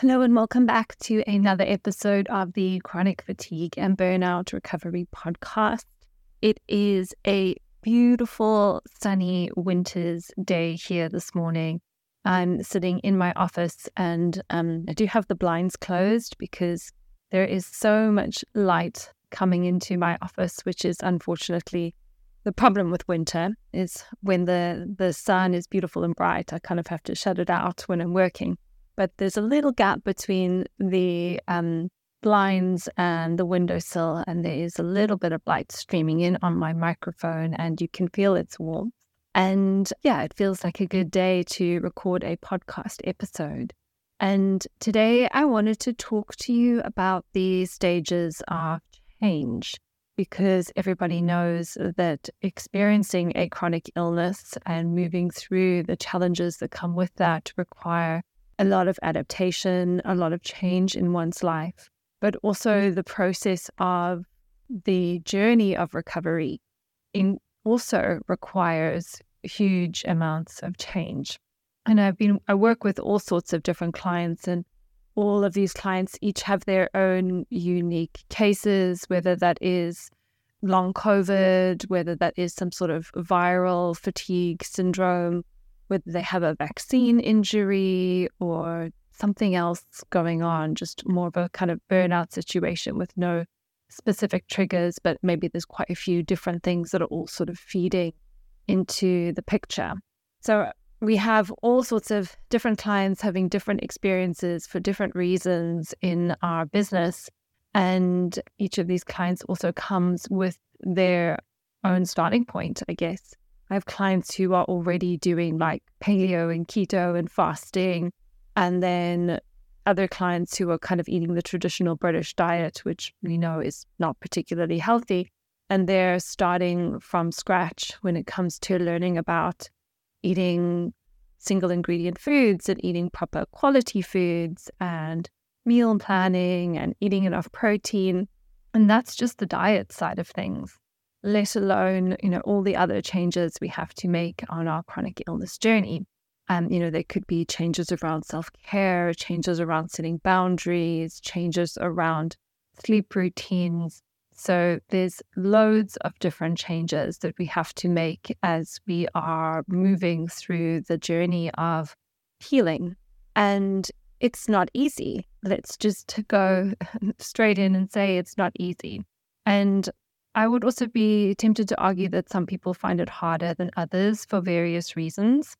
Hello and welcome back to another episode of the Chronic Fatigue and Burnout Recovery Podcast. It is a beautiful sunny winter's day here this morning. I'm sitting in my office and I do have the blinds closed because there is so much light coming into my office, which is unfortunately the problem with winter. Is when the sun is beautiful and bright, I kind of have to shut it out when I'm working. But there's a little gap between the blinds and the windowsill, and there is a little bit of light streaming in on my microphone, and you can feel its warmth. And yeah, it feels like a good day to record a podcast episode. And today I wanted to talk to you about the stages of change, because everybody knows that experiencing a chronic illness and moving through the challenges that come with that require a lot of adaptation, a lot of change in one's life, but also the process of the journey of recovery also requires huge amounts of change. And I work with all sorts of different clients, and all of these clients each have their own unique cases, whether that is long COVID, whether that is some sort of viral fatigue syndrome, whether they have a vaccine injury or something else going on, just more of a kind of burnout situation with no specific triggers, but maybe there's quite a few different things that are all sort of feeding into the picture. So we have all sorts of different clients having different experiences for different reasons in our business. And each of these clients also comes with their own starting point, I guess. I have clients who are already doing like paleo and keto and fasting, and then other clients who are kind of eating the traditional British diet, which we know is not particularly healthy. And they're starting from scratch when it comes to learning about eating single ingredient foods and eating proper quality foods and meal planning and eating enough protein. And that's just the diet side of things, let alone, all the other changes we have to make on our chronic illness journey. There could be changes around self-care, changes around setting boundaries, changes around sleep routines. So there's loads of different changes that we have to make as we are moving through the journey of healing. And it's not easy. Let's just go straight in and say it's not easy. And I would also be tempted to argue that some people find it harder than others for various reasons.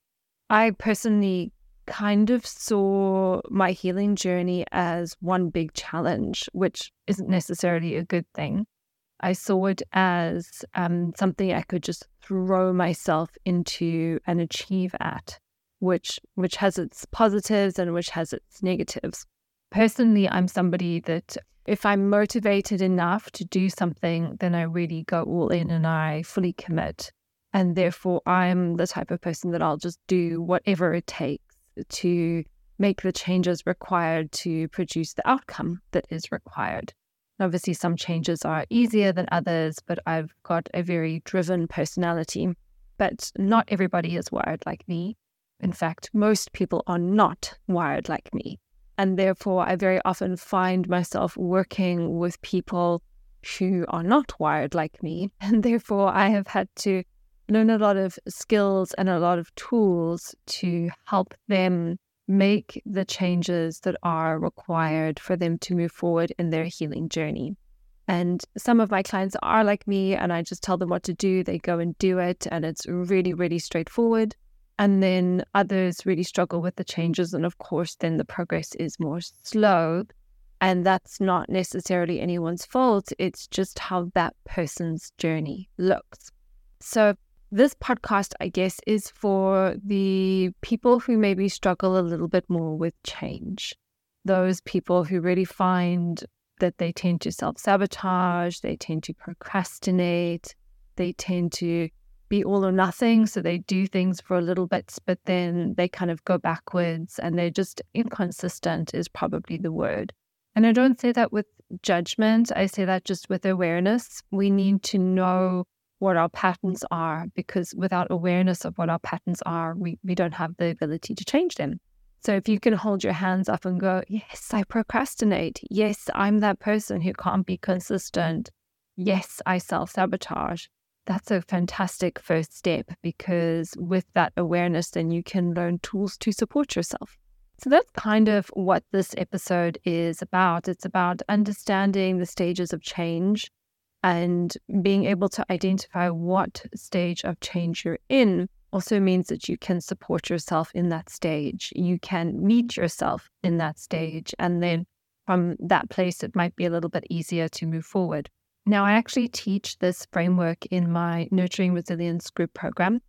I personally kind of saw my healing journey as one big challenge, which isn't necessarily a good thing. I saw it as something I could just throw myself into and achieve at, which has its positives and which has its negatives. Personally, I'm somebody that if I'm motivated enough to do something, then I really go all in and I fully commit. And therefore, I'm the type of person that I'll just do whatever it takes to make the changes required to produce the outcome that is required. And obviously, some changes are easier than others, but I've got a very driven personality. But not everybody is wired like me. In fact, most people are not wired like me. And therefore, I very often find myself working with people who are not wired like me. And therefore, I have had to learn a lot of skills and a lot of tools to help them make the changes that are required for them to move forward in their healing journey. And some of my clients are like me, and I just tell them what to do. They go and do it, and it's really, really straightforward. And then others really struggle with the changes. And of course, then the progress is more slow. And that's not necessarily anyone's fault. It's just how that person's journey looks. So this podcast, I guess, is for the people who maybe struggle a little bit more with change. Those people who really find that they tend to self-sabotage, they tend to procrastinate, they tend to be all or nothing. So they do things for a little bit, but then they kind of go backwards, and they're just inconsistent is probably the word. And I don't say that with judgment. I say that just with awareness. We need to know what our patterns are, because without awareness of what our patterns are, we don't have the ability to change them. So if you can hold your hands up and go, yes, I procrastinate. Yes, I'm that person who can't be consistent. Yes, I self-sabotage. That's a fantastic first step, because with that awareness, then you can learn tools to support yourself. So that's kind of what this episode is about. It's about understanding the stages of change and being able to identify what stage of change you're in. Also means that you can support yourself in that stage. You can meet yourself in that stage. And then from that place, it might be a little bit easier to move forward. Now, I actually teach this framework in my Nurturing Resilience group program.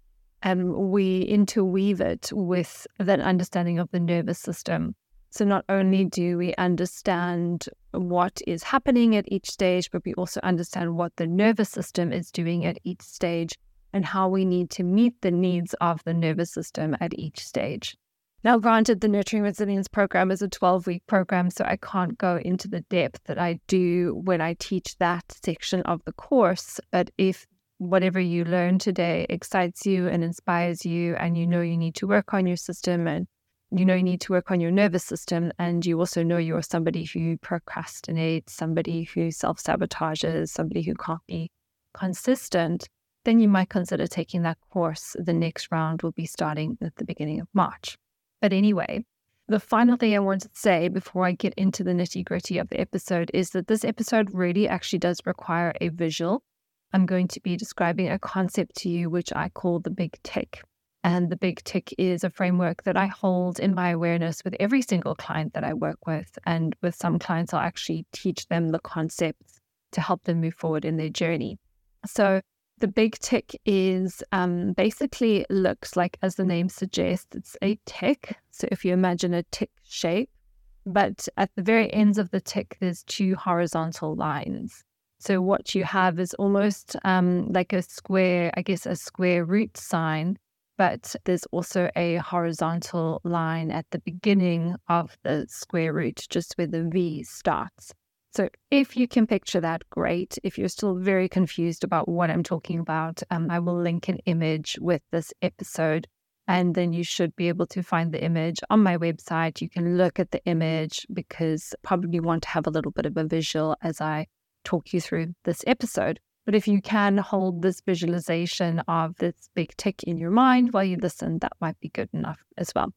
And we interweave it with that understanding of the nervous system. So not only do we understand what is happening at each stage, but we also understand what the nervous system is doing at each stage, and how we need to meet the needs of the nervous system at each stage. Now, granted, the Nurturing Resilience program is a 12-week program, so I can't go into the depth that I do when I teach that section of the course. But if whatever you learn today excites you and inspires you, and you know you need to work on your system, and you know you need to work on your nervous system, and you also know you're somebody who procrastinates, somebody who self-sabotages, somebody who can't be consistent, then you might consider taking that course. The next round will be starting at the beginning of March. But anyway, the final thing I want to say before I get into the nitty-gritty of the episode is that this episode really actually does require a visual. I'm going to be describing a concept to you which I call the big tick. And the big tick is a framework that I hold in my awareness with every single client that I work with. And with some clients, I'll actually teach them the concepts to help them move forward in their journey. So the big tick is basically looks like, as the name suggests, it's a tick. So if you imagine a tick shape, but at the very ends of the tick, there's two horizontal lines. So what you have is almost like a square, I guess a square root sign, but there's also a horizontal line at the beginning of the square root, just where the V starts. So if you can picture that, great. If you're still very confused about what I'm talking about, I will link an image with this episode, and then you should be able to find the image on my website. You can look at the image, because probably want to have a little bit of a visual as I talk you through this episode. But if you can hold this visualization of this big tick in your mind while you listen, that might be good enough as well.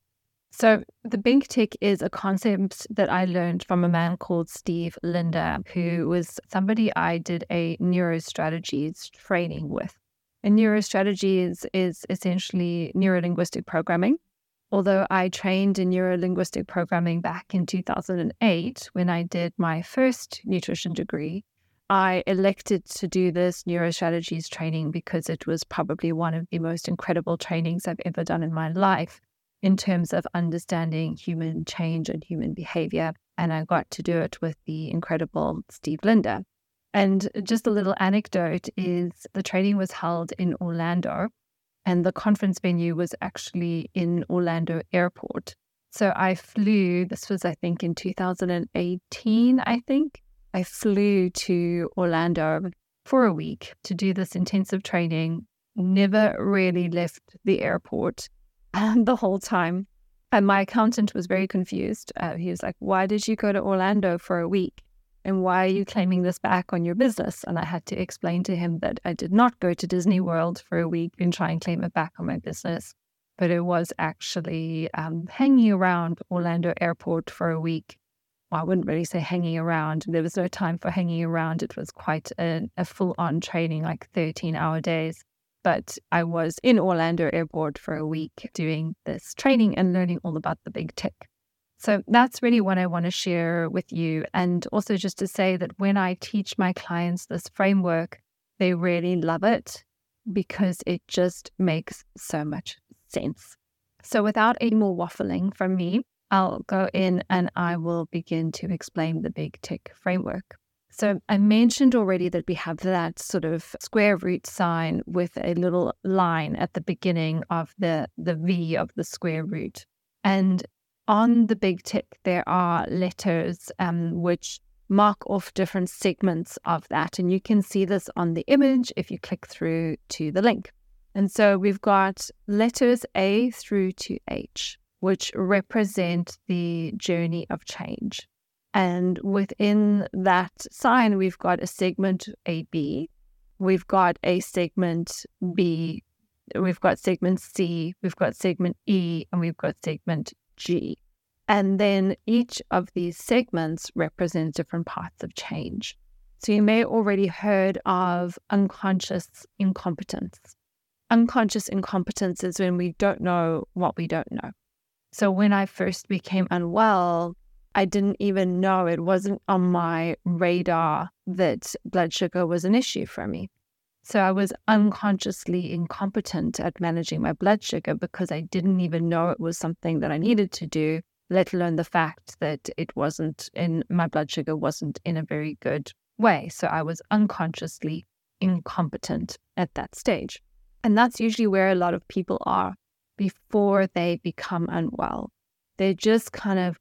So the big tick is a concept that I learned from a man called Steve Linder, who was somebody I did a neurostrategies training with. And neurostrategies is essentially neuro-linguistic programming. Although I trained in neuro-linguistic programming back in 2008 when I did my first nutrition degree, I elected to do this neurostrategies training because it was probably one of the most incredible trainings I've ever done in my life, in terms of understanding human change and human behavior. And I got to do it with the incredible Steve Linder. And just a little anecdote is the training was held in Orlando, and the conference venue was actually in Orlando Airport. So I flew, this was I think in 2018, I flew to Orlando for a week to do this intensive training, never really left the airport. And the whole time, and my accountant was very confused. He was like, why did you go to Orlando for a week? And why are you claiming this back on your business? And I had to explain to him that I did not go to Disney World for a week and try and claim it back on my business. But it was actually hanging around Orlando Airport for a week. Well, I wouldn't really say hanging around. There was no time for hanging around. It was quite a full-on training, like 13-hour days. But I was in Orlando Airport for a week doing this training and learning all about the big tick. So that's really what I want to share with you. And also just to say that when I teach my clients this framework, they really love it because it just makes so much sense. So without any more waffling from me, I'll go in and I will begin to explain the big tick framework. So I mentioned already that we have that sort of square root sign with a little line at the beginning of the V of the square root. And on the big tick, there are letters which mark off different segments of that. And you can see this on the image if you click through to the link. And so we've got letters A through to H, which represent the journey of change. And within that sign, we've got a segment AB, we've got a segment B, we've got segment C, we've got segment E, and we've got segment G. And then each of these segments represents different parts of change. So you may already heard of unconscious incompetence. Unconscious incompetence is when we don't know what we don't know. So when I first became unwell, I didn't even know, it wasn't on my radar that blood sugar was an issue for me. So I was unconsciously incompetent at managing my blood sugar because I didn't even know it was something that I needed to do, let alone the fact that it wasn't in, my blood sugar wasn't in a very good way. So I was unconsciously incompetent at that stage. And that's usually where a lot of people are before they become unwell. They're just kind of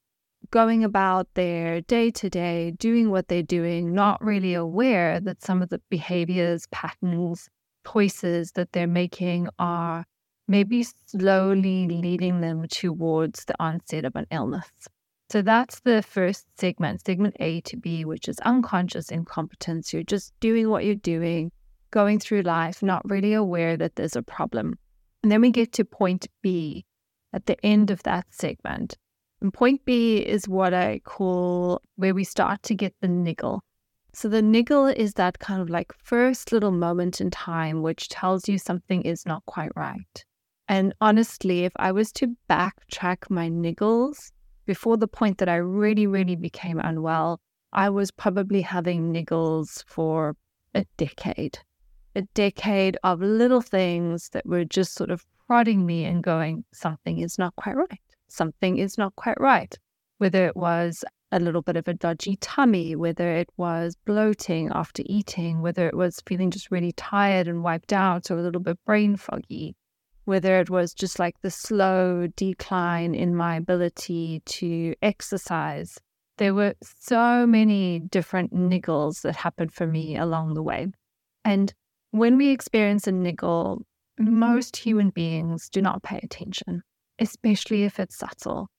going about their day-to-day, doing what they're doing, not really aware that some of the behaviors, patterns, choices that they're making are maybe slowly leading them towards the onset of an illness. So that's the first segment, segment A to B, which is unconscious incompetence. You're just doing what you're doing, going through life, not really aware that there's a problem. And then we get to point B at the end of that segment. And point B is what I call where we start to get the niggle. So the niggle is that kind of like first little moment in time which tells you something is not quite right. And honestly, if I was to backtrack my niggles before the point that I really, really became unwell, I was probably having niggles for a decade of little things that were just sort of prodding me and going, something is not quite right. Something is not quite right, whether it was a little bit of a dodgy tummy, whether it was bloating after eating, whether it was feeling just really tired and wiped out or a little bit brain foggy, whether it was just like the slow decline in my ability to exercise. There were so many different niggles that happened for me along the way. And when we experience a niggle, most human beings do not pay attention, especially if it's subtle.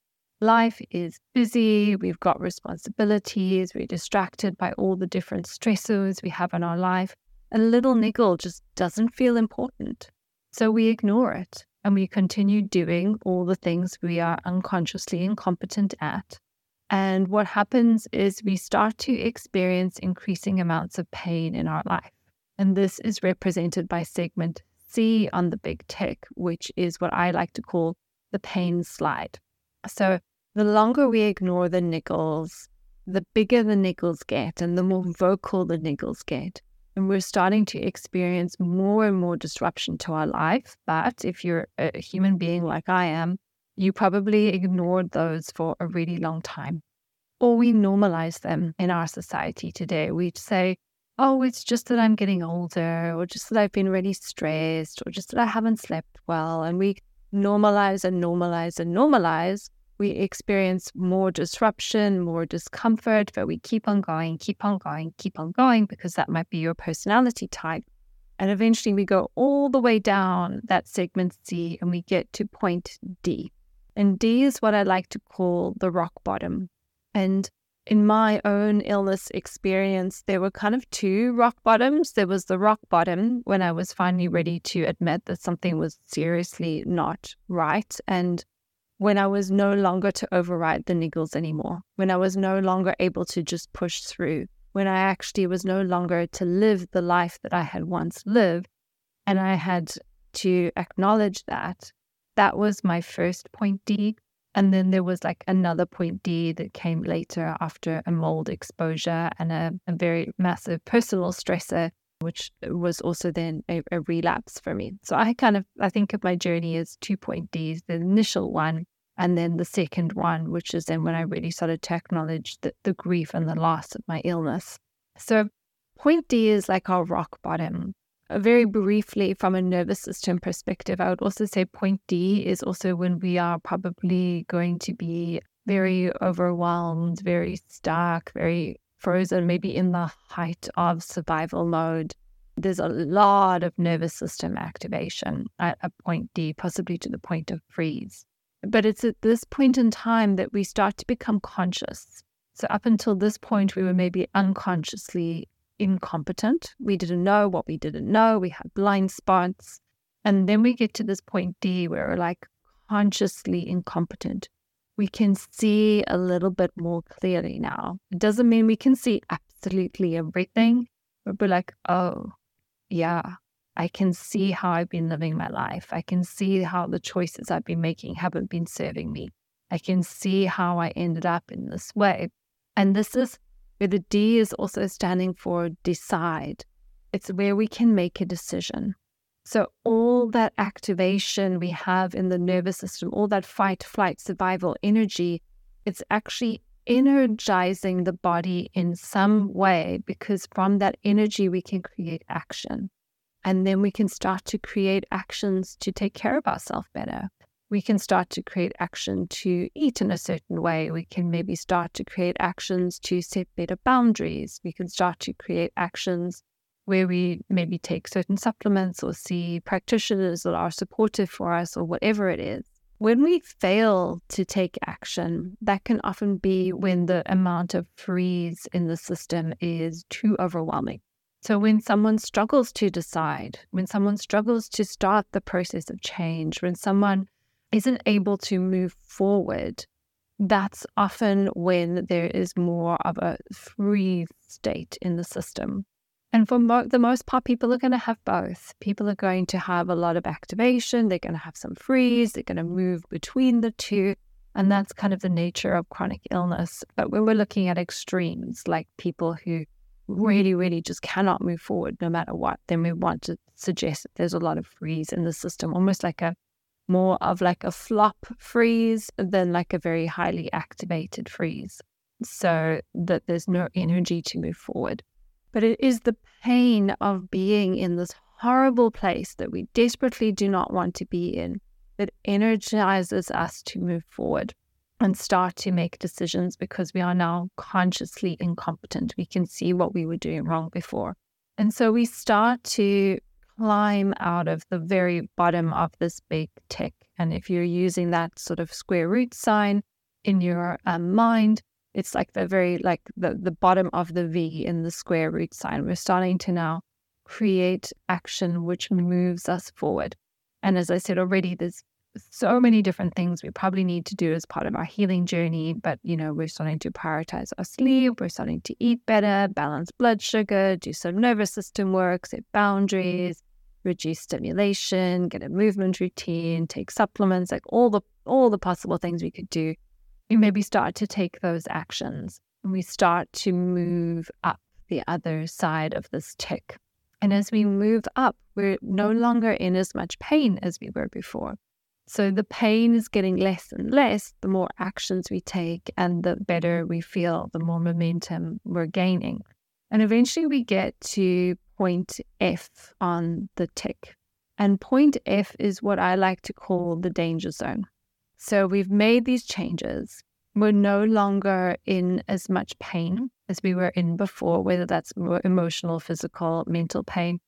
Life is busy, we've got responsibilities, we're distracted by all the different stressors we have in our life. A little niggle just doesn't feel important. So we ignore it and we continue doing all the things we are unconsciously incompetent at. And what happens is we start to experience increasing amounts of pain in our life. And this is represented by segment C on the big tick, which is what I like to call the pain slide. So the longer we ignore the niggles, the bigger the niggles get and the more vocal the niggles get. And we're starting to experience more and more disruption to our life. But if you're a human being like I am, you probably ignored those for a really long time. Or we normalize them in our society today. We say, oh, it's just that I'm getting older, or just that I've been really stressed, or just that I haven't slept well. And we normalize. We experience more disruption, more discomfort, but we keep on going, because that might be your personality type. And eventually we go all the way down that segment C and we get to point D. And D is what I like to call the rock bottom. And in my own illness experience, there were kind of two rock bottoms. There was the rock bottom when I was finally ready to admit that something was seriously not right, and when I was no longer to override the niggles anymore, when I was no longer able to just push through, when I actually was no longer to live the life that I had once lived, and I had to acknowledge that. That was my first point D. And then there was like another point D that came later after a mold exposure and a very massive personal stressor, which was also then a relapse for me. So I think of my journey as 2 point Ds, the initial one, and then the second one, which is then when I really started to acknowledge the grief and the loss of my illness. So point D is like our rock bottom. Very briefly, from a nervous system perspective, I would also say point D is also when we are probably going to be very overwhelmed, very stuck, very frozen, maybe in the height of survival mode. There's a lot of nervous system activation at a point D, possibly to the point of freeze. But it's at this point in time that we start to become conscious. So up until this point, we were maybe unconsciously incompetent. We didn't know what we didn't know. We had blind spots. And then we get to this point D where we're like consciously incompetent. We can see a little bit more clearly now. It doesn't mean we can see absolutely everything, but we're like, oh, yeah, I can see how I've been living my life. I can see how the choices I've been making haven't been serving me. I can see how I ended up in this way. And this is where the D is also standing for decide. It's where we can make a decision. So all that activation we have in the nervous system, all that fight, flight, survival energy, it's actually energizing the body in some way, because from that energy we can create action. And then we can start to create actions to take care of ourselves better. We can start to create action to eat in a certain way. We can maybe start to create actions to set better boundaries. We can start to create actions where we maybe take certain supplements or see practitioners that are supportive for us or whatever it is. When we fail to take action, that can often be when the amount of freeze in the system is too overwhelming. So when someone struggles to decide, when someone struggles to start the process of change, when someone isn't able to move forward, that's often when there is more of a freeze state in the system. And for the most part, people are going to have both. People are going to have a lot of activation. They're going to have some freeze. They're going to move between the two. And that's kind of the nature of chronic illness. But when we're looking at extremes, like people who really, really just cannot move forward no matter what, then we want to suggest that there's a lot of freeze in the system, almost like a more of like a flop freeze than like a very highly activated freeze, so that there's no energy to move forward. But it is the pain of being in this horrible place that we desperately do not want to be in that energizes us to move forward and start to make decisions, because we are now consciously incompetent. We can see what we were doing wrong before. And so we start to climb out of the very bottom of this big tick. And if you're using that sort of square root sign in your mind, it's like the very, like the bottom of the V in the square root sign. We're starting to now create action which moves us forward. And as I said already, there's so many different things we probably need to do as part of our healing journey. But, you know, we're starting to prioritize our sleep. We're starting to eat better, balance blood sugar, do some nervous system work, set boundaries, reduce stimulation, get a movement routine, take supplements, like all the possible things we could do. We maybe start to take those actions and we start to move up the other side of this tick. And as we move up, we're no longer in as much pain as we were before. So the pain is getting less and less the more actions we take, and the better we feel, the more momentum we're gaining. And eventually we get to point F on the tick. And point F is what I like to call the danger zone. So we've made these changes. We're no longer in as much pain as we were in before, whether that's emotional, physical, mental pain.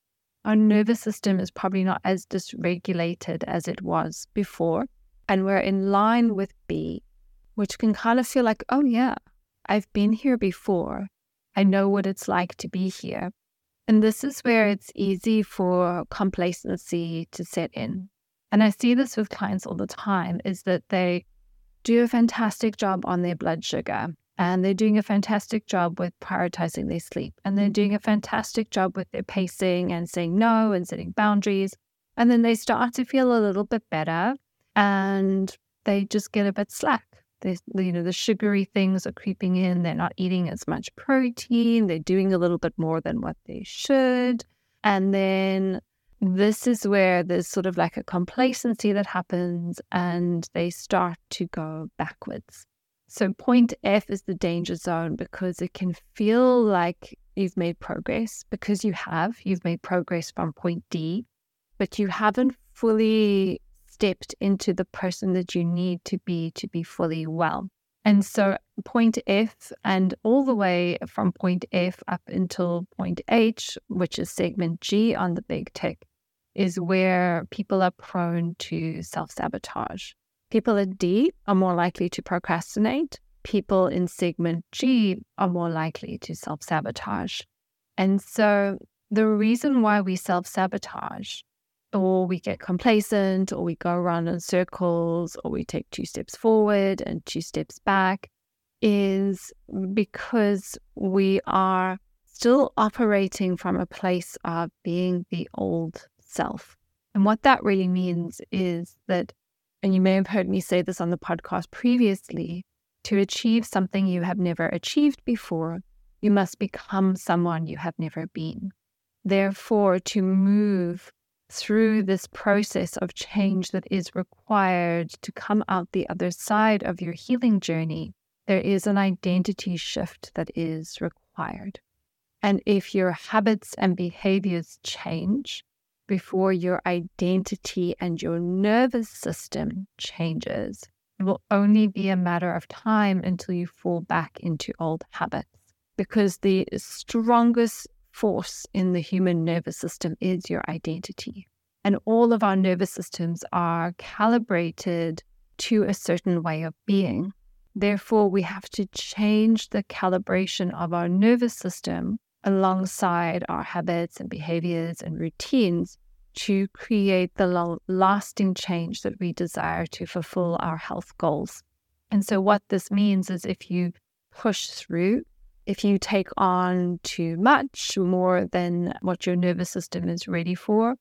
Our nervous system is probably not as dysregulated as it was before. And we're in line with B, which can kind of feel like, oh yeah, I've been here before. I know what it's like to be here. And this is where it's easy for complacency to set in. And I see this with clients all the time, is that they do a fantastic job on their blood sugar, and they're doing a fantastic job with prioritizing their sleep, and they're doing a fantastic job with their pacing and saying no and setting boundaries. And then they start to feel a little bit better and they just get a bit slack. The sugary things are creeping in. They're not eating as much protein. They're doing a little bit more than what they should. And then this is where there's sort of like a complacency that happens and they start to go backwards. So point F is the danger zone, because it can feel like you've made progress, because you have. You've made progress from point D, but you haven't fully stepped into the person that you need to be fully well. And so point F, and all the way from point F up until point H, which is segment G on the big tick, is where people are prone to self-sabotage. People in D are more likely to procrastinate. People in segment G are more likely to self-sabotage. And so the reason why we self-sabotage, or we get complacent, or we go around in circles, or we take 2 steps forward and 2 steps back, is because we are still operating from a place of being the old self. And what that really means is that, and you may have heard me say this on the podcast previously, to achieve something you have never achieved before, you must become someone you have never been. Therefore, to move through this process of change that is required to come out the other side of your healing journey, there is an identity shift that is required. And if your habits and behaviors change before your identity and your nervous system changes, it will only be a matter of time until you fall back into old habits. Because the strongest force in the human nervous system is your identity. And all of our nervous systems are calibrated to a certain way of being. Therefore, we have to change the calibration of our nervous system alongside our habits and behaviors and routines to create the lasting change that we desire to fulfill our health goals. And so what this means is if you push through, if you take on too much, more than what your nervous system is ready for,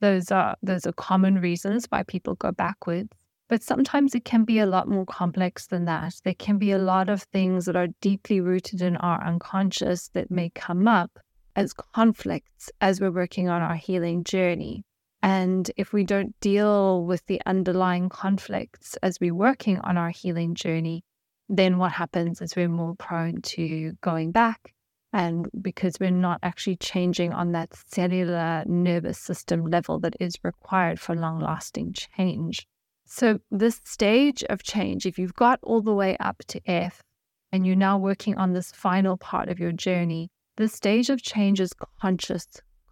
those are common reasons why people go backwards. But sometimes it can be a lot more complex than that. There can be a lot of things that are deeply rooted in our unconscious that may come up as conflicts as we're working on our healing journey. And if we don't deal with the underlying conflicts as we're working on our healing journey, then what happens is we're more prone to going back, and because we're not actually changing on that cellular nervous system level that is required for long-lasting change. So this stage of change, if you've got all the way up to F and you're now working on this final part of your journey, this stage of change is conscious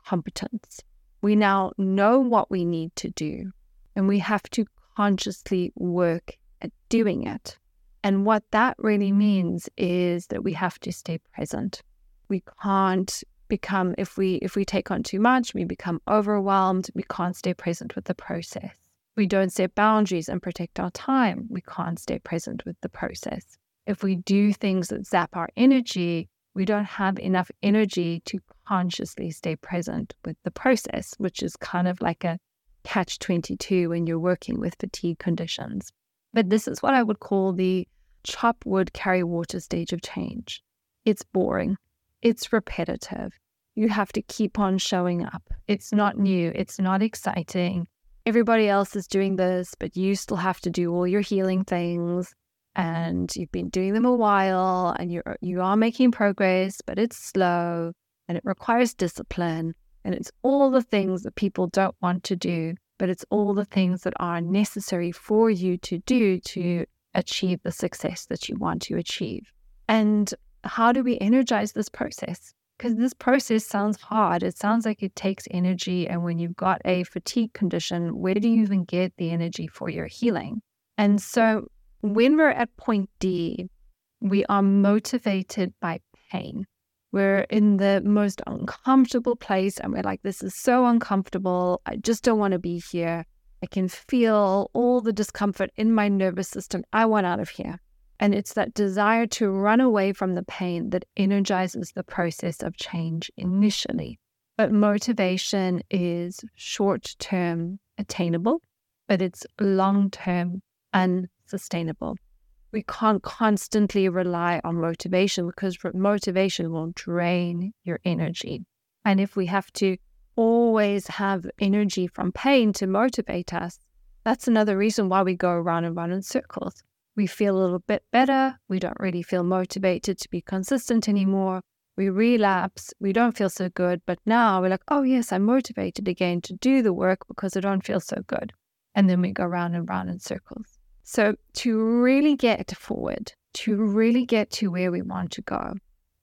competence. We now know what we need to do, and we have to consciously work at doing it. And what that really means is that we have to stay present. We can't become, if we take on too much, we become overwhelmed. We can't stay present with the process. We don't set boundaries and protect our time. We can't stay present with the process. If we do things that zap our energy, we don't have enough energy to consciously stay present with the process, which is kind of like a catch-22 when you're working with fatigue conditions. But this is what I would call the chop wood, carry water stage of change. It's boring. It's repetitive. You have to keep on showing up. It's not new. It's not exciting. Everybody else is doing this, but you still have to do all your healing things, and you've been doing them a while, and you are making progress, but it's slow, and it requires discipline, and it's all the things that people don't want to do, but it's all the things that are necessary for you to do to achieve the success that you want to achieve. And how do we energize this process? Because this process sounds hard. It sounds like it takes energy. And when you've got a fatigue condition, where do you even get the energy for your healing? And so when we're at point D, we are motivated by pain. We're in the most uncomfortable place, and we're like, this is so uncomfortable. I just don't want to be here. I can feel all the discomfort in my nervous system. I want out of here. And it's that desire to run away from the pain that energizes the process of change initially. But motivation is short-term attainable, but it's long-term unsustainable. We can't constantly rely on motivation, because motivation will drain your energy. And if we have to always have energy from pain to motivate us, that's another reason why we go around and round in circles. We feel a little bit better. We don't really feel motivated to be consistent anymore. We relapse. We don't feel so good. But now we're like, oh yes, I'm motivated again to do the work because I don't feel so good. And then we go round and round in circles. So to really get forward, to really get to where we want to go,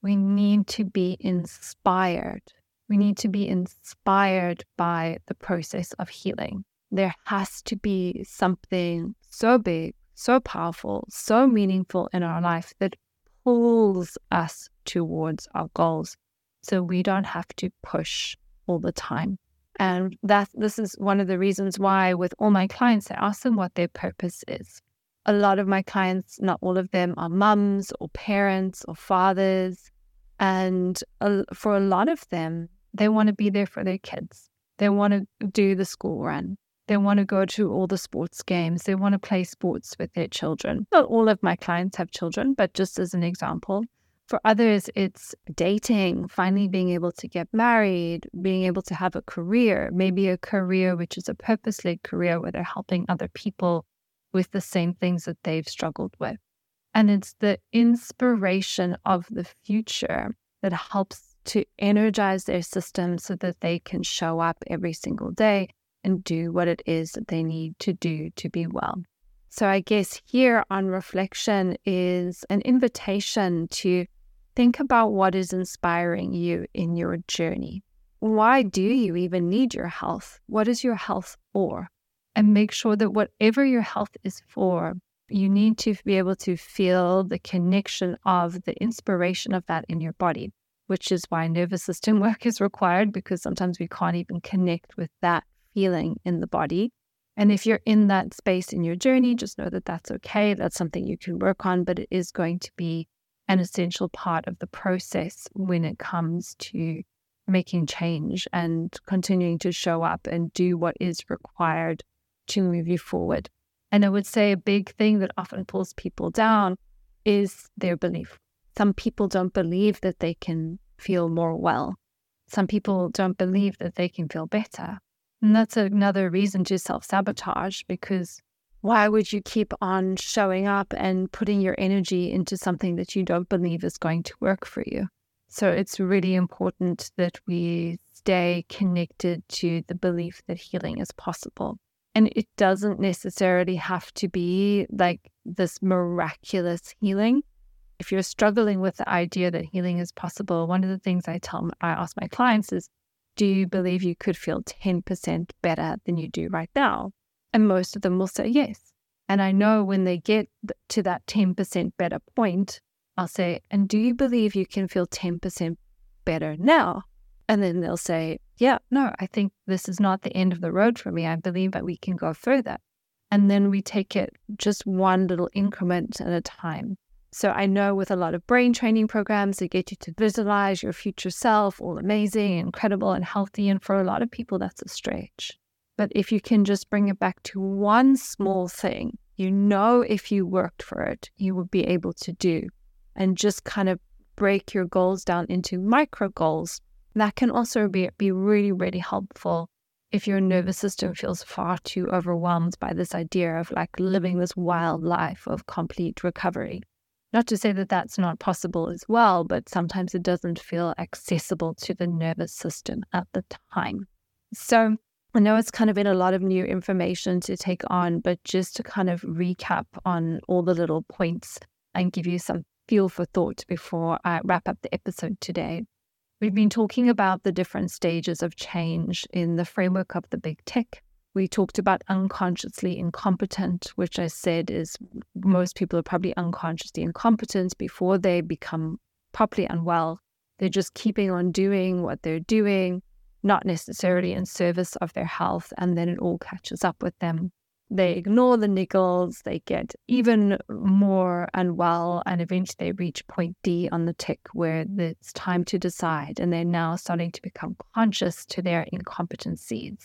we need to be inspired. We need to be inspired by the process of healing. There has to be something so big, so powerful, so meaningful in our life that pulls us towards our goals, so we don't have to push all the time. And this is one of the reasons why with all my clients, I ask them what their purpose is. A lot of my clients, not all of them, are mums or parents or fathers. And for a lot of them, they want to be there for their kids. They want to do the school run. They want to go to all the sports games. They want to play sports with their children. Not all of my clients have children, but just as an example. For others, it's dating, finally being able to get married, being able to have a career, maybe a career which is a purpose-led career where they're helping other people with the same things that they've struggled with. And it's the inspiration of the future that helps to energize their system so that they can show up every single day and do what it is that they need to do to be well. So I guess here on reflection is an invitation to think about what is inspiring you in your journey. Why do you even need your health? What is your health for? And make sure that whatever your health is for, you need to be able to feel the connection of the inspiration of that in your body, which is why nervous system work is required, because sometimes we can't even connect with that feeling in the body. And if you're in that space in your journey, just know that that's okay. That's something you can work on, but it is going to be an essential part of the process when it comes to making change and continuing to show up and do what is required to move you forward. And I would say a big thing that often pulls people down is their belief. Some people don't believe that they can feel more well. Some people don't believe that they can feel better. And that's another reason to self-sabotage, because why would you keep on showing up and putting your energy into something that you don't believe is going to work for you? So it's really important that we stay connected to the belief that healing is possible. And it doesn't necessarily have to be like this miraculous healing. If you're struggling with the idea that healing is possible, one of the things I ask my clients is, do you believe you could feel 10% better than you do right now? And most of them will say yes. And I know when they get to that 10% better point, I'll say, and do you believe you can feel 10% better now? And then they'll say, yeah, no, I think this is not the end of the road for me. I believe that we can go further. And then we take it just one little increment at a time. So I know with a lot of brain training programs, they get you to visualize your future self, all amazing, incredible, and healthy. And for a lot of people, that's a stretch. But if you can just bring it back to one small thing, you know, if you worked for it, you would be able to do, and just kind of break your goals down into micro goals. That can also be really, really helpful if your nervous system feels far too overwhelmed by this idea of like living this wild life of complete recovery. Not to say that that's not possible as well, but sometimes it doesn't feel accessible to the nervous system at the time. So I know it's kind of been a lot of new information to take on, but just to kind of recap on all the little points and give you some fuel for thought before I wrap up the episode today. We've been talking about the different stages of change in the framework of the big tick. We talked about unconsciously incompetent, which I said is most people are probably unconsciously incompetent before they become properly unwell. They're just keeping on doing what they're doing, not necessarily in service of their health, and then it all catches up with them. They ignore the niggles, they get even more unwell, and eventually they reach point D on the tick where it's time to decide, and they're now starting to become conscious to their incompetencies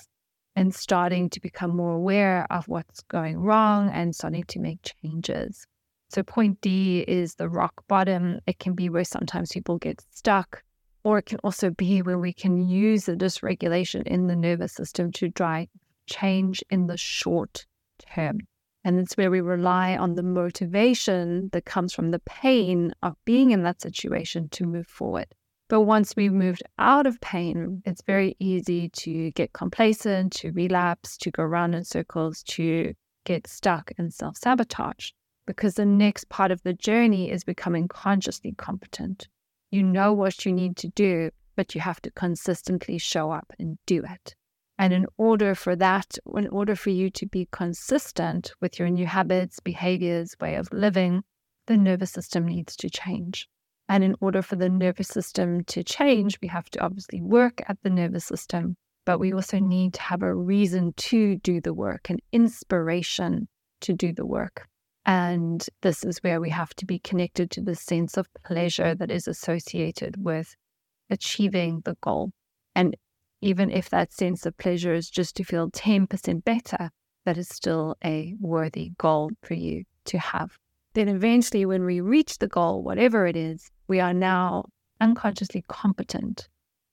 and starting to become more aware of what's going wrong and starting to make changes. So point D is the rock bottom. It can be where sometimes people get stuck, or it can also be where we can use the dysregulation in the nervous system to drive change in the short term. And it's where we rely on the motivation that comes from the pain of being in that situation to move forward. But once we've moved out of pain, it's very easy to get complacent, to relapse, to go around in circles, to get stuck and self-sabotage, because the next part of the journey is becoming consciously competent. You know what you need to do, but you have to consistently show up and do it. And in order for that, in order for you to be consistent with your new habits, behaviors, way of living, the nervous system needs to change. And in order for the nervous system to change, we have to obviously work at the nervous system, but we also need to have a reason to do the work, an inspiration to do the work. And this is where we have to be connected to the sense of pleasure that is associated with achieving the goal. And even if that sense of pleasure is just to feel 10% better, that is still a worthy goal for you to have. Then eventually when we reach the goal, whatever it is, we are now unconsciously competent.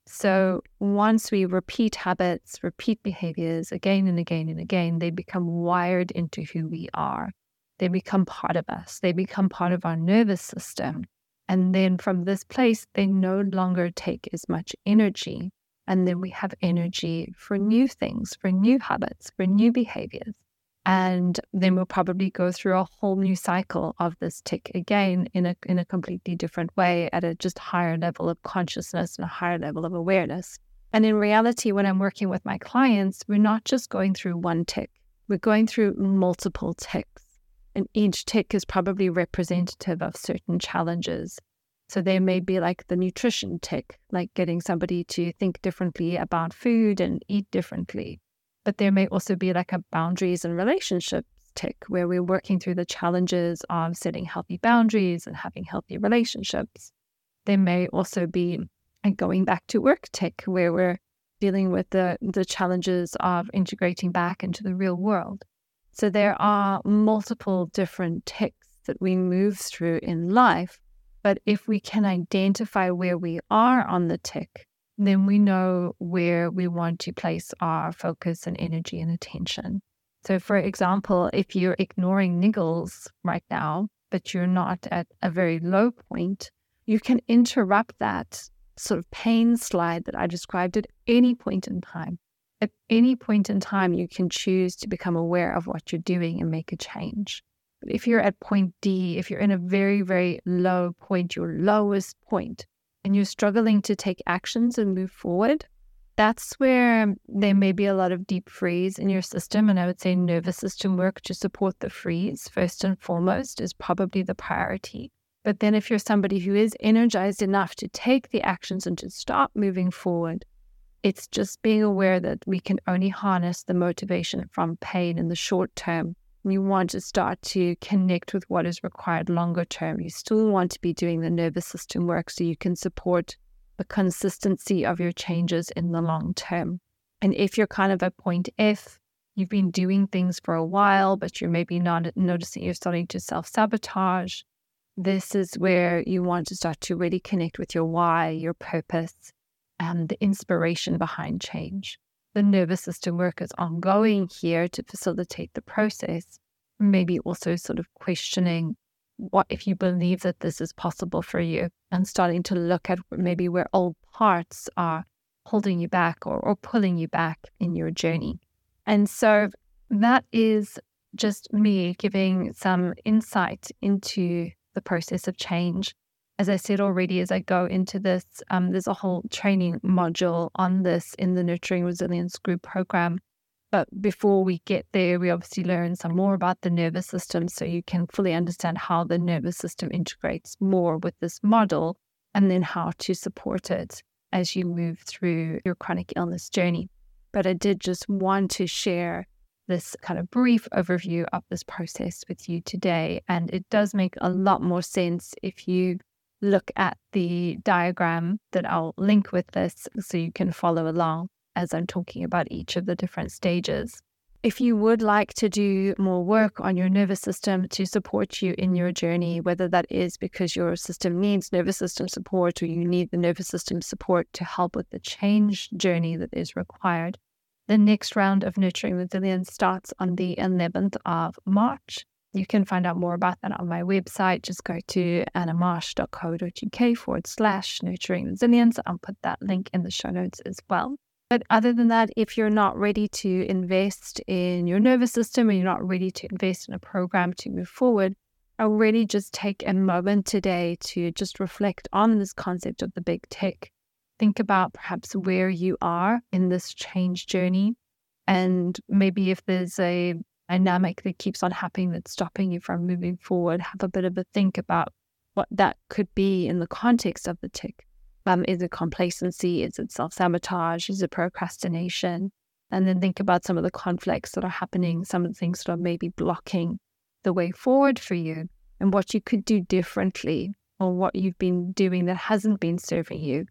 So once we repeat habits, repeat behaviors again and again and again, they become wired into who we are. They become part of us. They become part of our nervous system. And then from this place, they no longer take as much energy. And then we have energy for new things, for new habits, for new behaviors. And then we'll probably go through a whole new cycle of this tick again in a completely different way at a just higher level of consciousness and a higher level of awareness. And in reality, when I'm working with my clients, we're not just going through one tick. We're going through multiple ticks. And each tick is probably representative of certain challenges. So there may be like the nutrition tick, like getting somebody to think differently about food and eat differently. But there may also be like a boundaries and relationships tick where we're working through the challenges of setting healthy boundaries and having healthy relationships. There may also be a going back to work tick where we're dealing with the challenges of integrating back into the real world. So there are multiple different ticks that we move through in life. But if we can identify where we are on the tick, then we know where we want to place our focus and energy and attention. So for example, if you're ignoring niggles right now, but you're not at a very low point, you can interrupt that sort of pain slide that I described at any point in time. At any point in time, you can choose to become aware of what you're doing and make a change. But if you're at point D, if you're in a very, very low point, your lowest point, and you're struggling to take actions and move forward, that's where there may be a lot of deep freeze in your system. And I would say nervous system work to support the freeze, first and foremost, is probably the priority. But then if you're somebody who is energized enough to take the actions and to start moving forward, it's just being aware that we can only harness the motivation from pain in the short term. You want to start to connect with what is required longer term. You still want to be doing the nervous system work so you can support the consistency of your changes in the long term. And if you're kind of at point F, you've been doing things for a while, but you're maybe not noticing you're starting to self-sabotage. This is where you want to start to really connect with your why, your purpose, and the inspiration behind change. The nervous system work is ongoing here to facilitate the process, maybe also sort of questioning what if you believe that this is possible for you and starting to look at maybe where old parts are holding you back or pulling you back in your journey. And so that is just me giving some insight into the process of change. As I said already, as I go into this, there's a whole training module on this in the Nurturing Resilience group program. But before we get there, we obviously learn some more about the nervous system so you can fully understand how the nervous system integrates more with this model and then how to support it as you move through your chronic illness journey. But I did just want to share this kind of brief overview of this process with you today. And it does make a lot more sense if you look at the diagram that I'll link with this so you can follow along as I'm talking about each of the different stages. If you would like to do more work on your nervous system to support you in your journey, whether that is because your system needs nervous system support or you need the nervous system support to help with the change journey that is required, the next round of Nurturing Resilience starts on the 11th of March. You can find out more about that on my website. Just go to annamarsh.co.uk/nurturing resilience. I'll put that link in the show notes as well. But other than that, if you're not ready to invest in your nervous system and you're not ready to invest in a program to move forward, I'll really just take a moment today to just reflect on this concept of the big tick Think about perhaps where you are in this change journey, and maybe if there's a dynamic that keeps on happening that's stopping you from moving forward, have a bit of a think about what that could be in the context of the tick. Is it complacency? Is it self-sabotage? Is it procrastination? And then think about some of the conflicts that are happening, some of the things that are maybe blocking the way forward for you, and what you could do differently, or what you've been doing that hasn't been serving you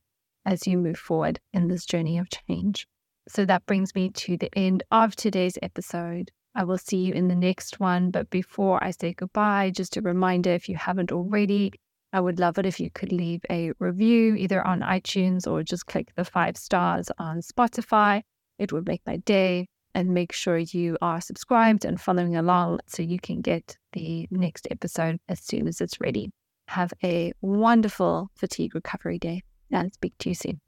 as you move forward in this journey of change. So that brings me to the end of today's episode. I will see you in the next one. But before I say goodbye, just a reminder, if you haven't already, I would love it if you could leave a review either on iTunes or just click the 5 stars on Spotify. It would make my day. And make sure you are subscribed and following along so you can get the next episode as soon as it's ready. Have a wonderful fatigue recovery day, and I'll speak to you soon.